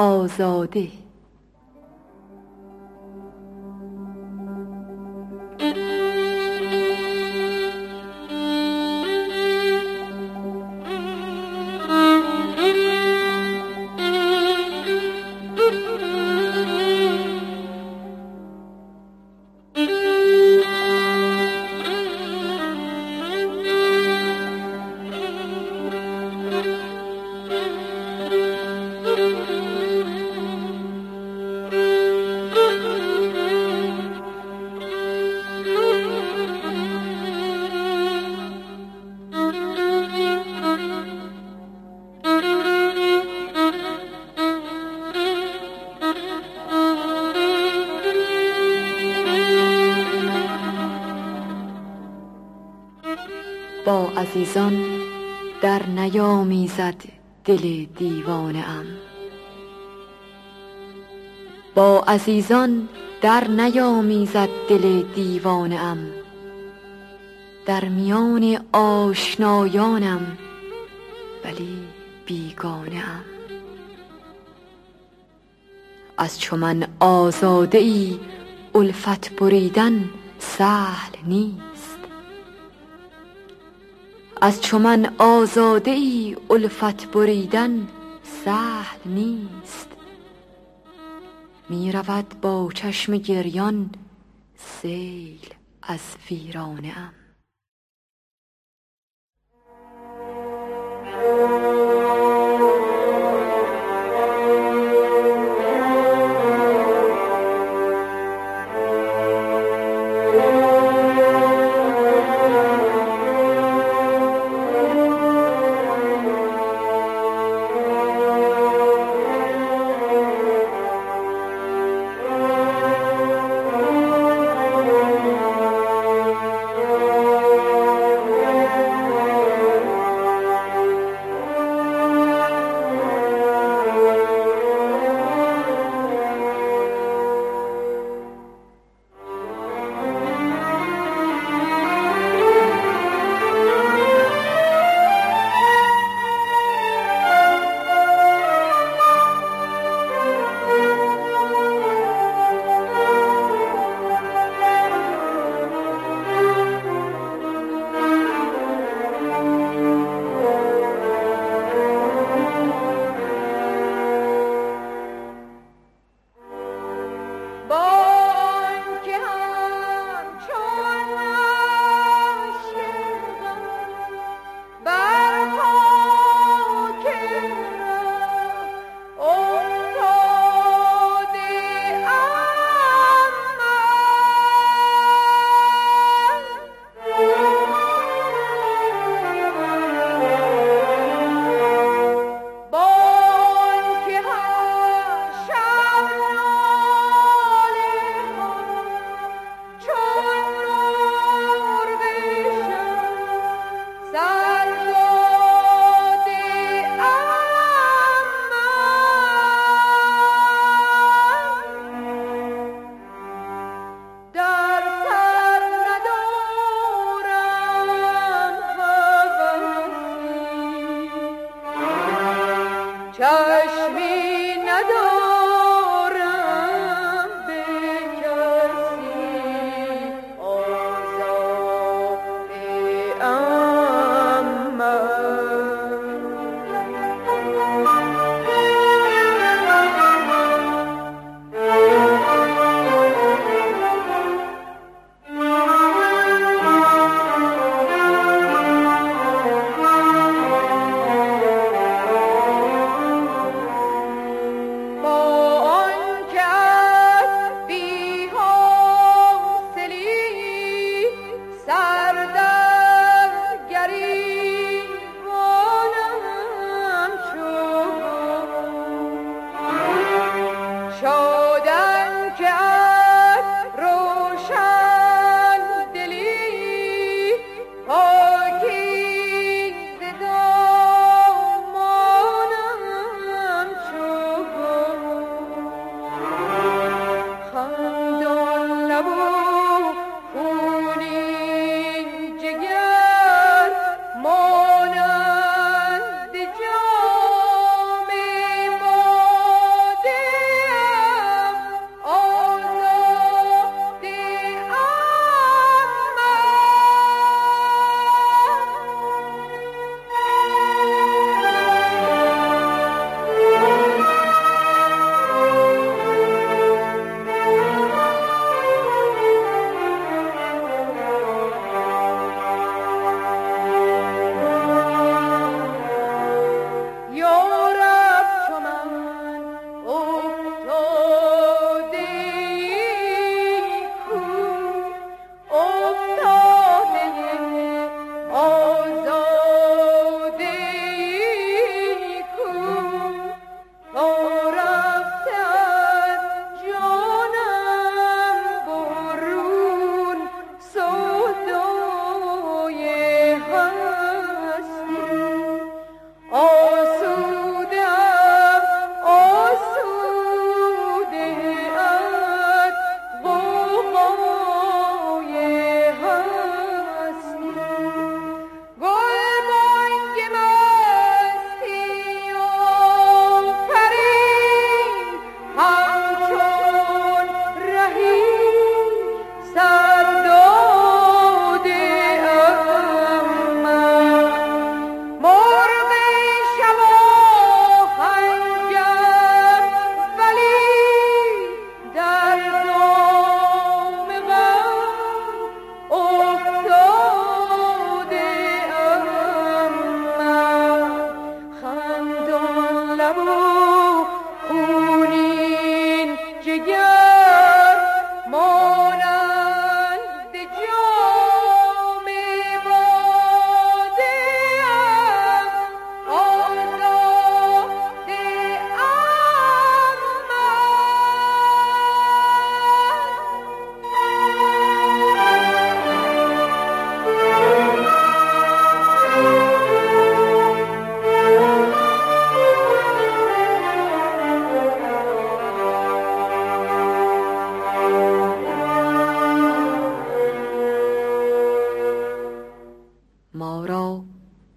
آزاده. با عزیزان در نیامیزد دل دیوانه ام، با عزیزان در نیامیزد دل دیوانه ام، در میان آشنایانم ولی بیگانه ام. از چو من آزاده ای الفت بریدن سهل نیست، از چو من آزاده ای الفت بریدن سهل نیست. می رود با چشم گریان سیل از ویرانه ام.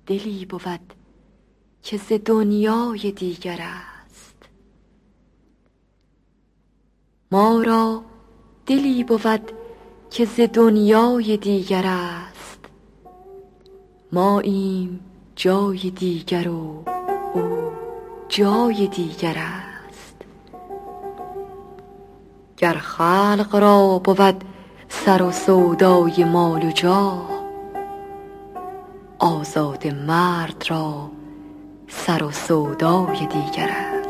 دلی بود که ز دنیای دیگر است. ما را دلی بود که ز دنیای دیگر است، ما ایم جای دیگر و او جای دیگر است. گر خلق را بود سر و سودای مال و جاه، آزاد مرد را سر و سودای دیگر است.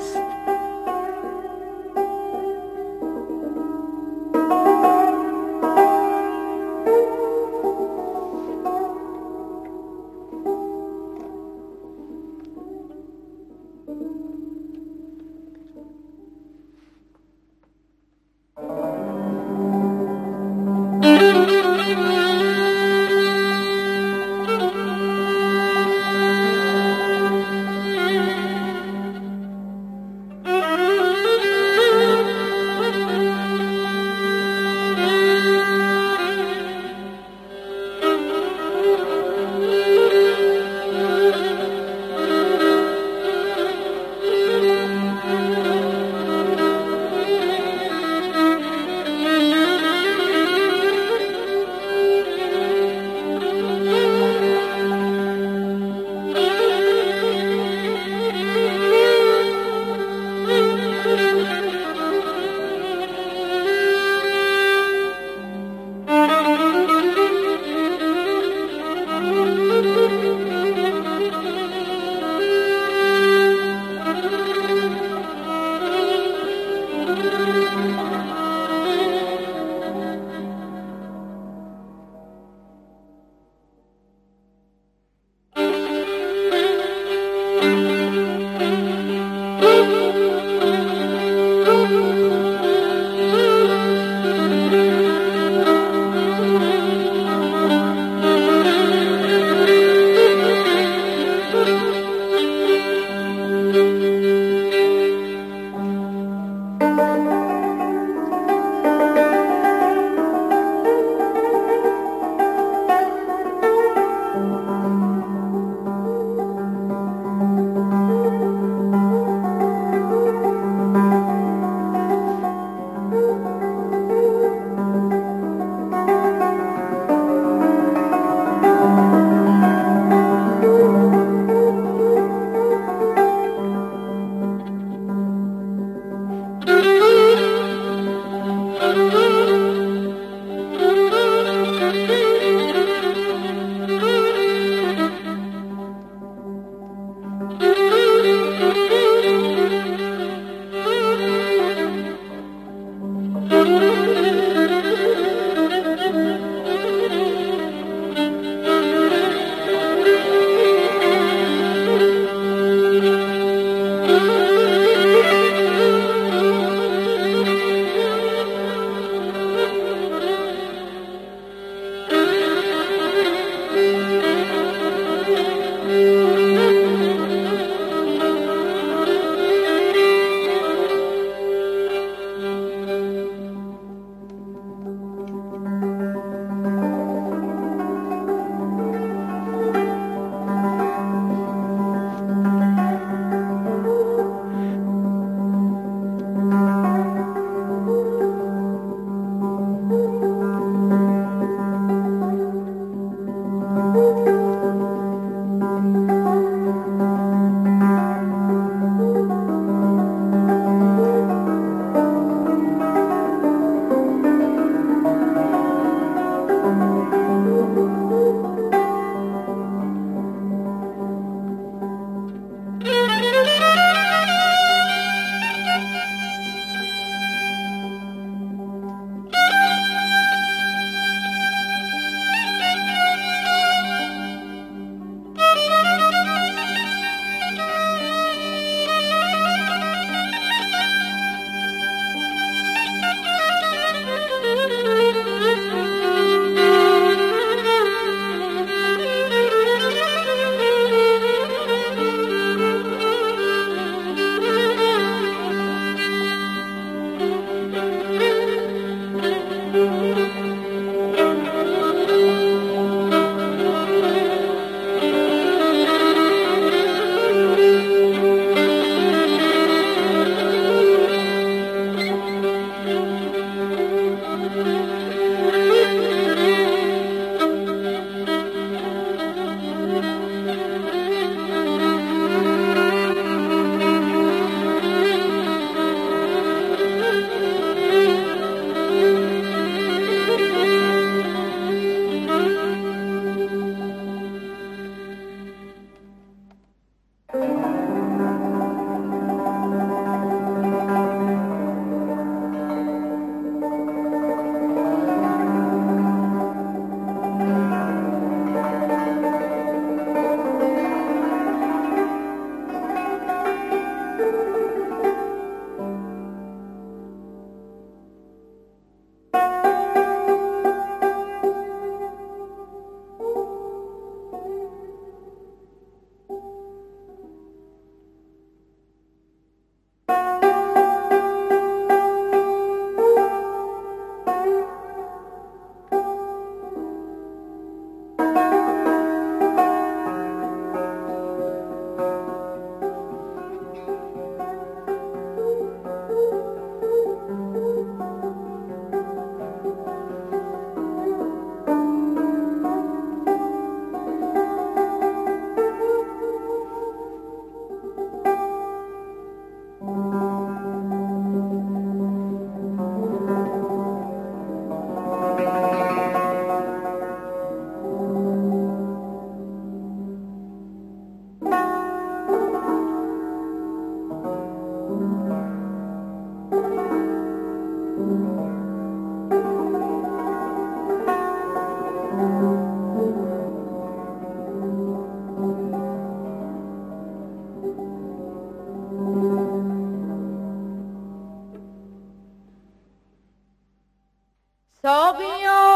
ساقیا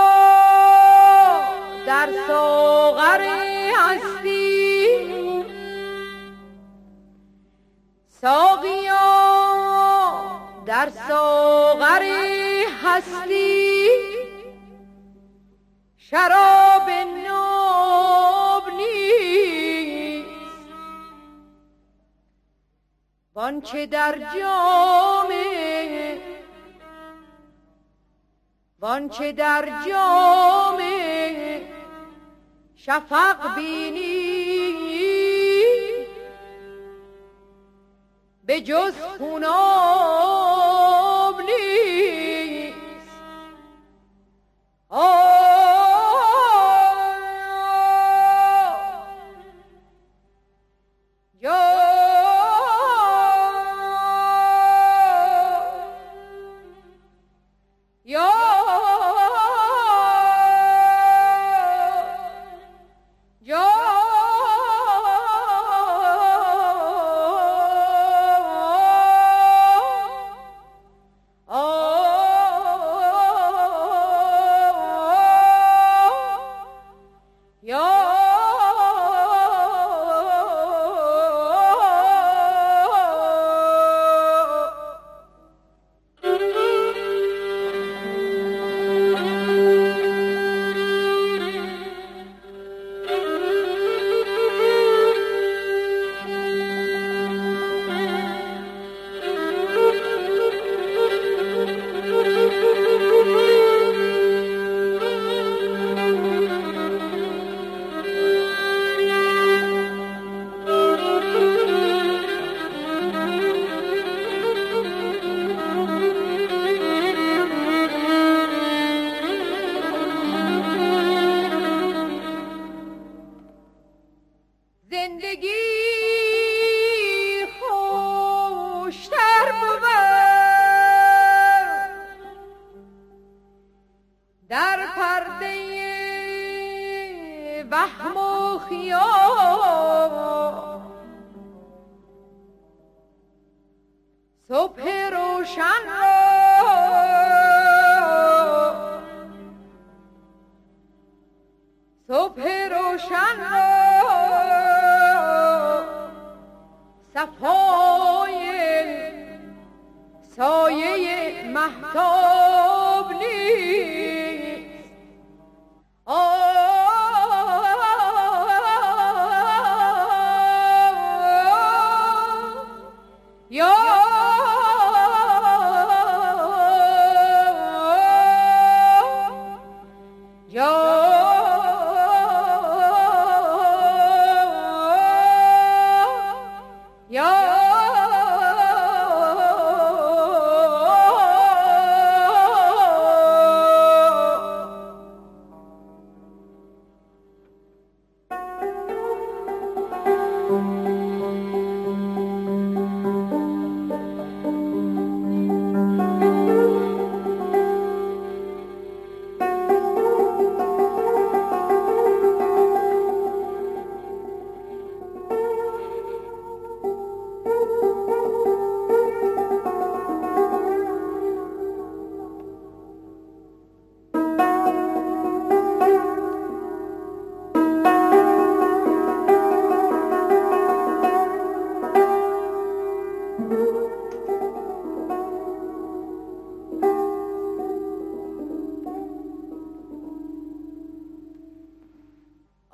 در ساغر هستی، ساقیا در ساغر هستی، شراب ناب نیست، وانچه در جام، وانچه در جام شفق بینی به جز خوناب نیست. وهم و خیال صبح روشن را، صبح روشن را صفای سایه مهتاب نیست.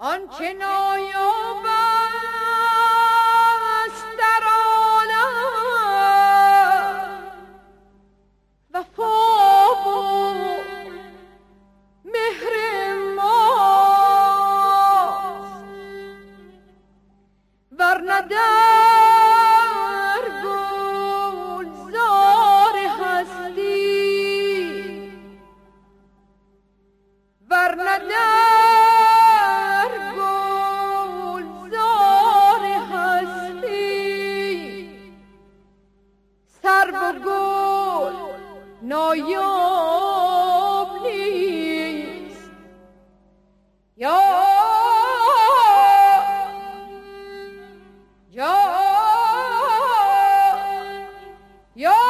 آنچه نایاب است در عالم وفا و مهر ماست، ورنه در گلزار هستی، ورنه در نایاب نیست. یا یا یا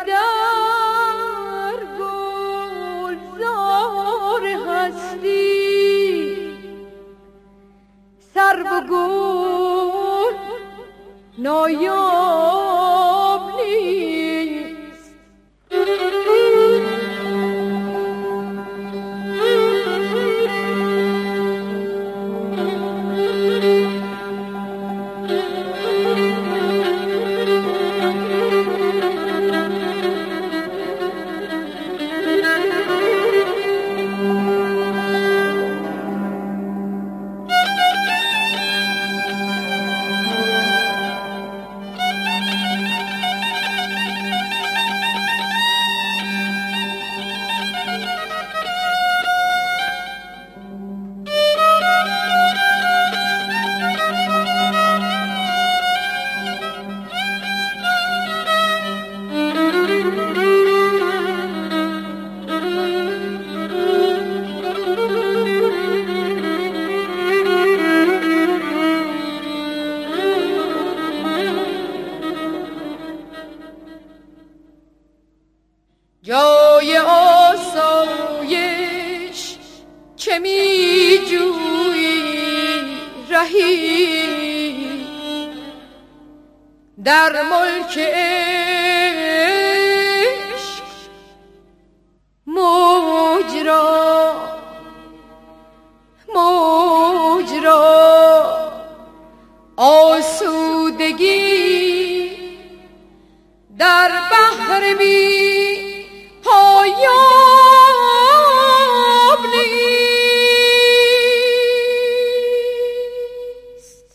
قدر گلزار هستی سر و گل نایاب نیست. جای آسایش که می جویی رهی در ملک عشق موج را آسودگی در بحر بی پایاب نیست.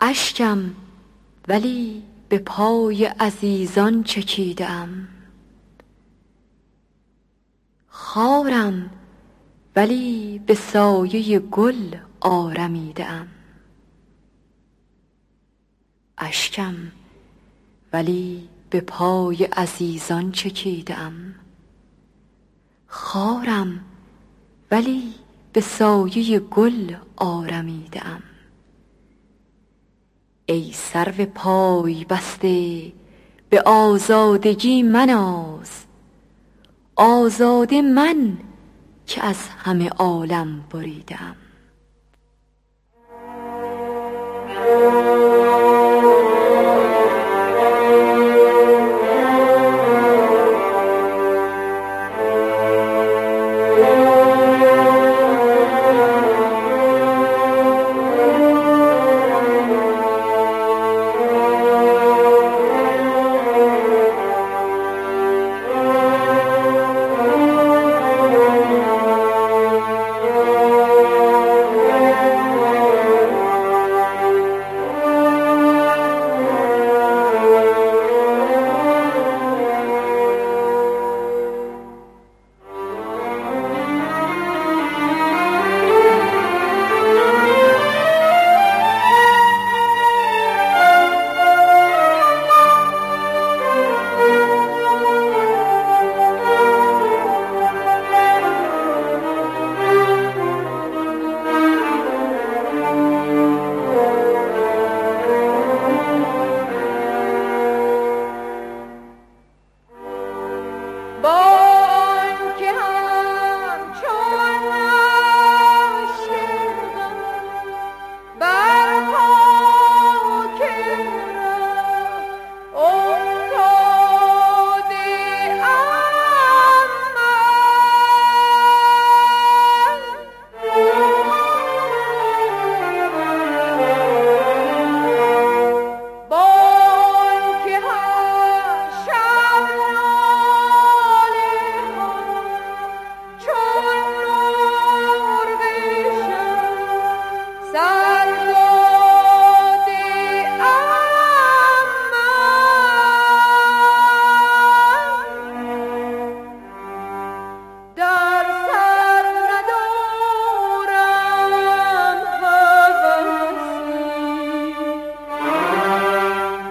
اشکم ولی به پای عزیزان چکیدم، خارم ولی به سایه گل آرمیدم، اشکم ولی به پای عزیزان چکیدم، خارم ولی به سایه گل آرمیدم. ای سرو پای بسته به آزادگی من آزاده من که از همه عالم بریدم.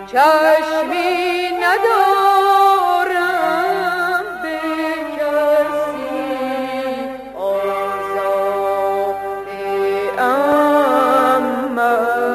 چشمی ندارم به کسی، آزاده ام من.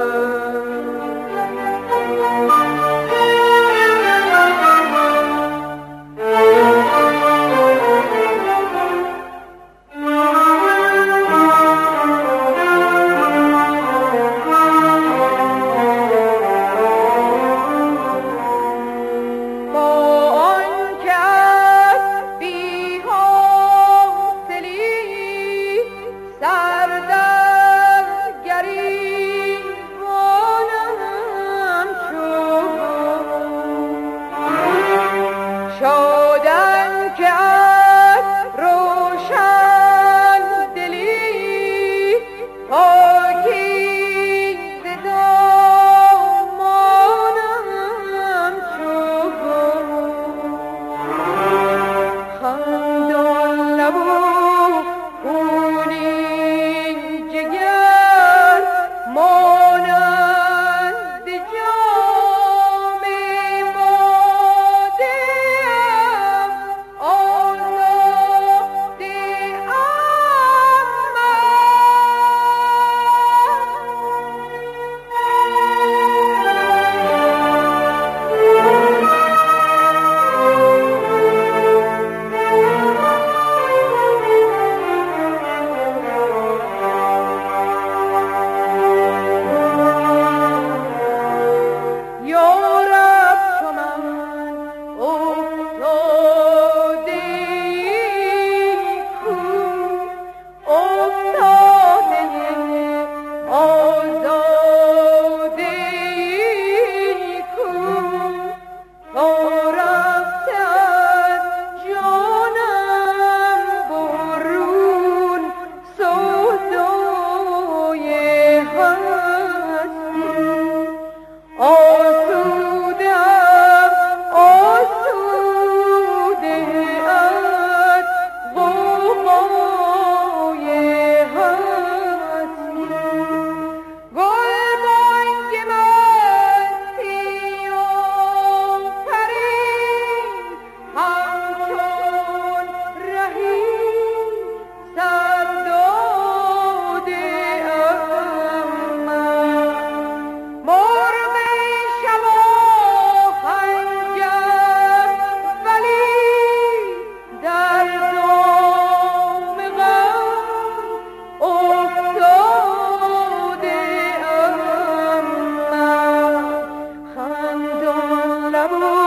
نبود.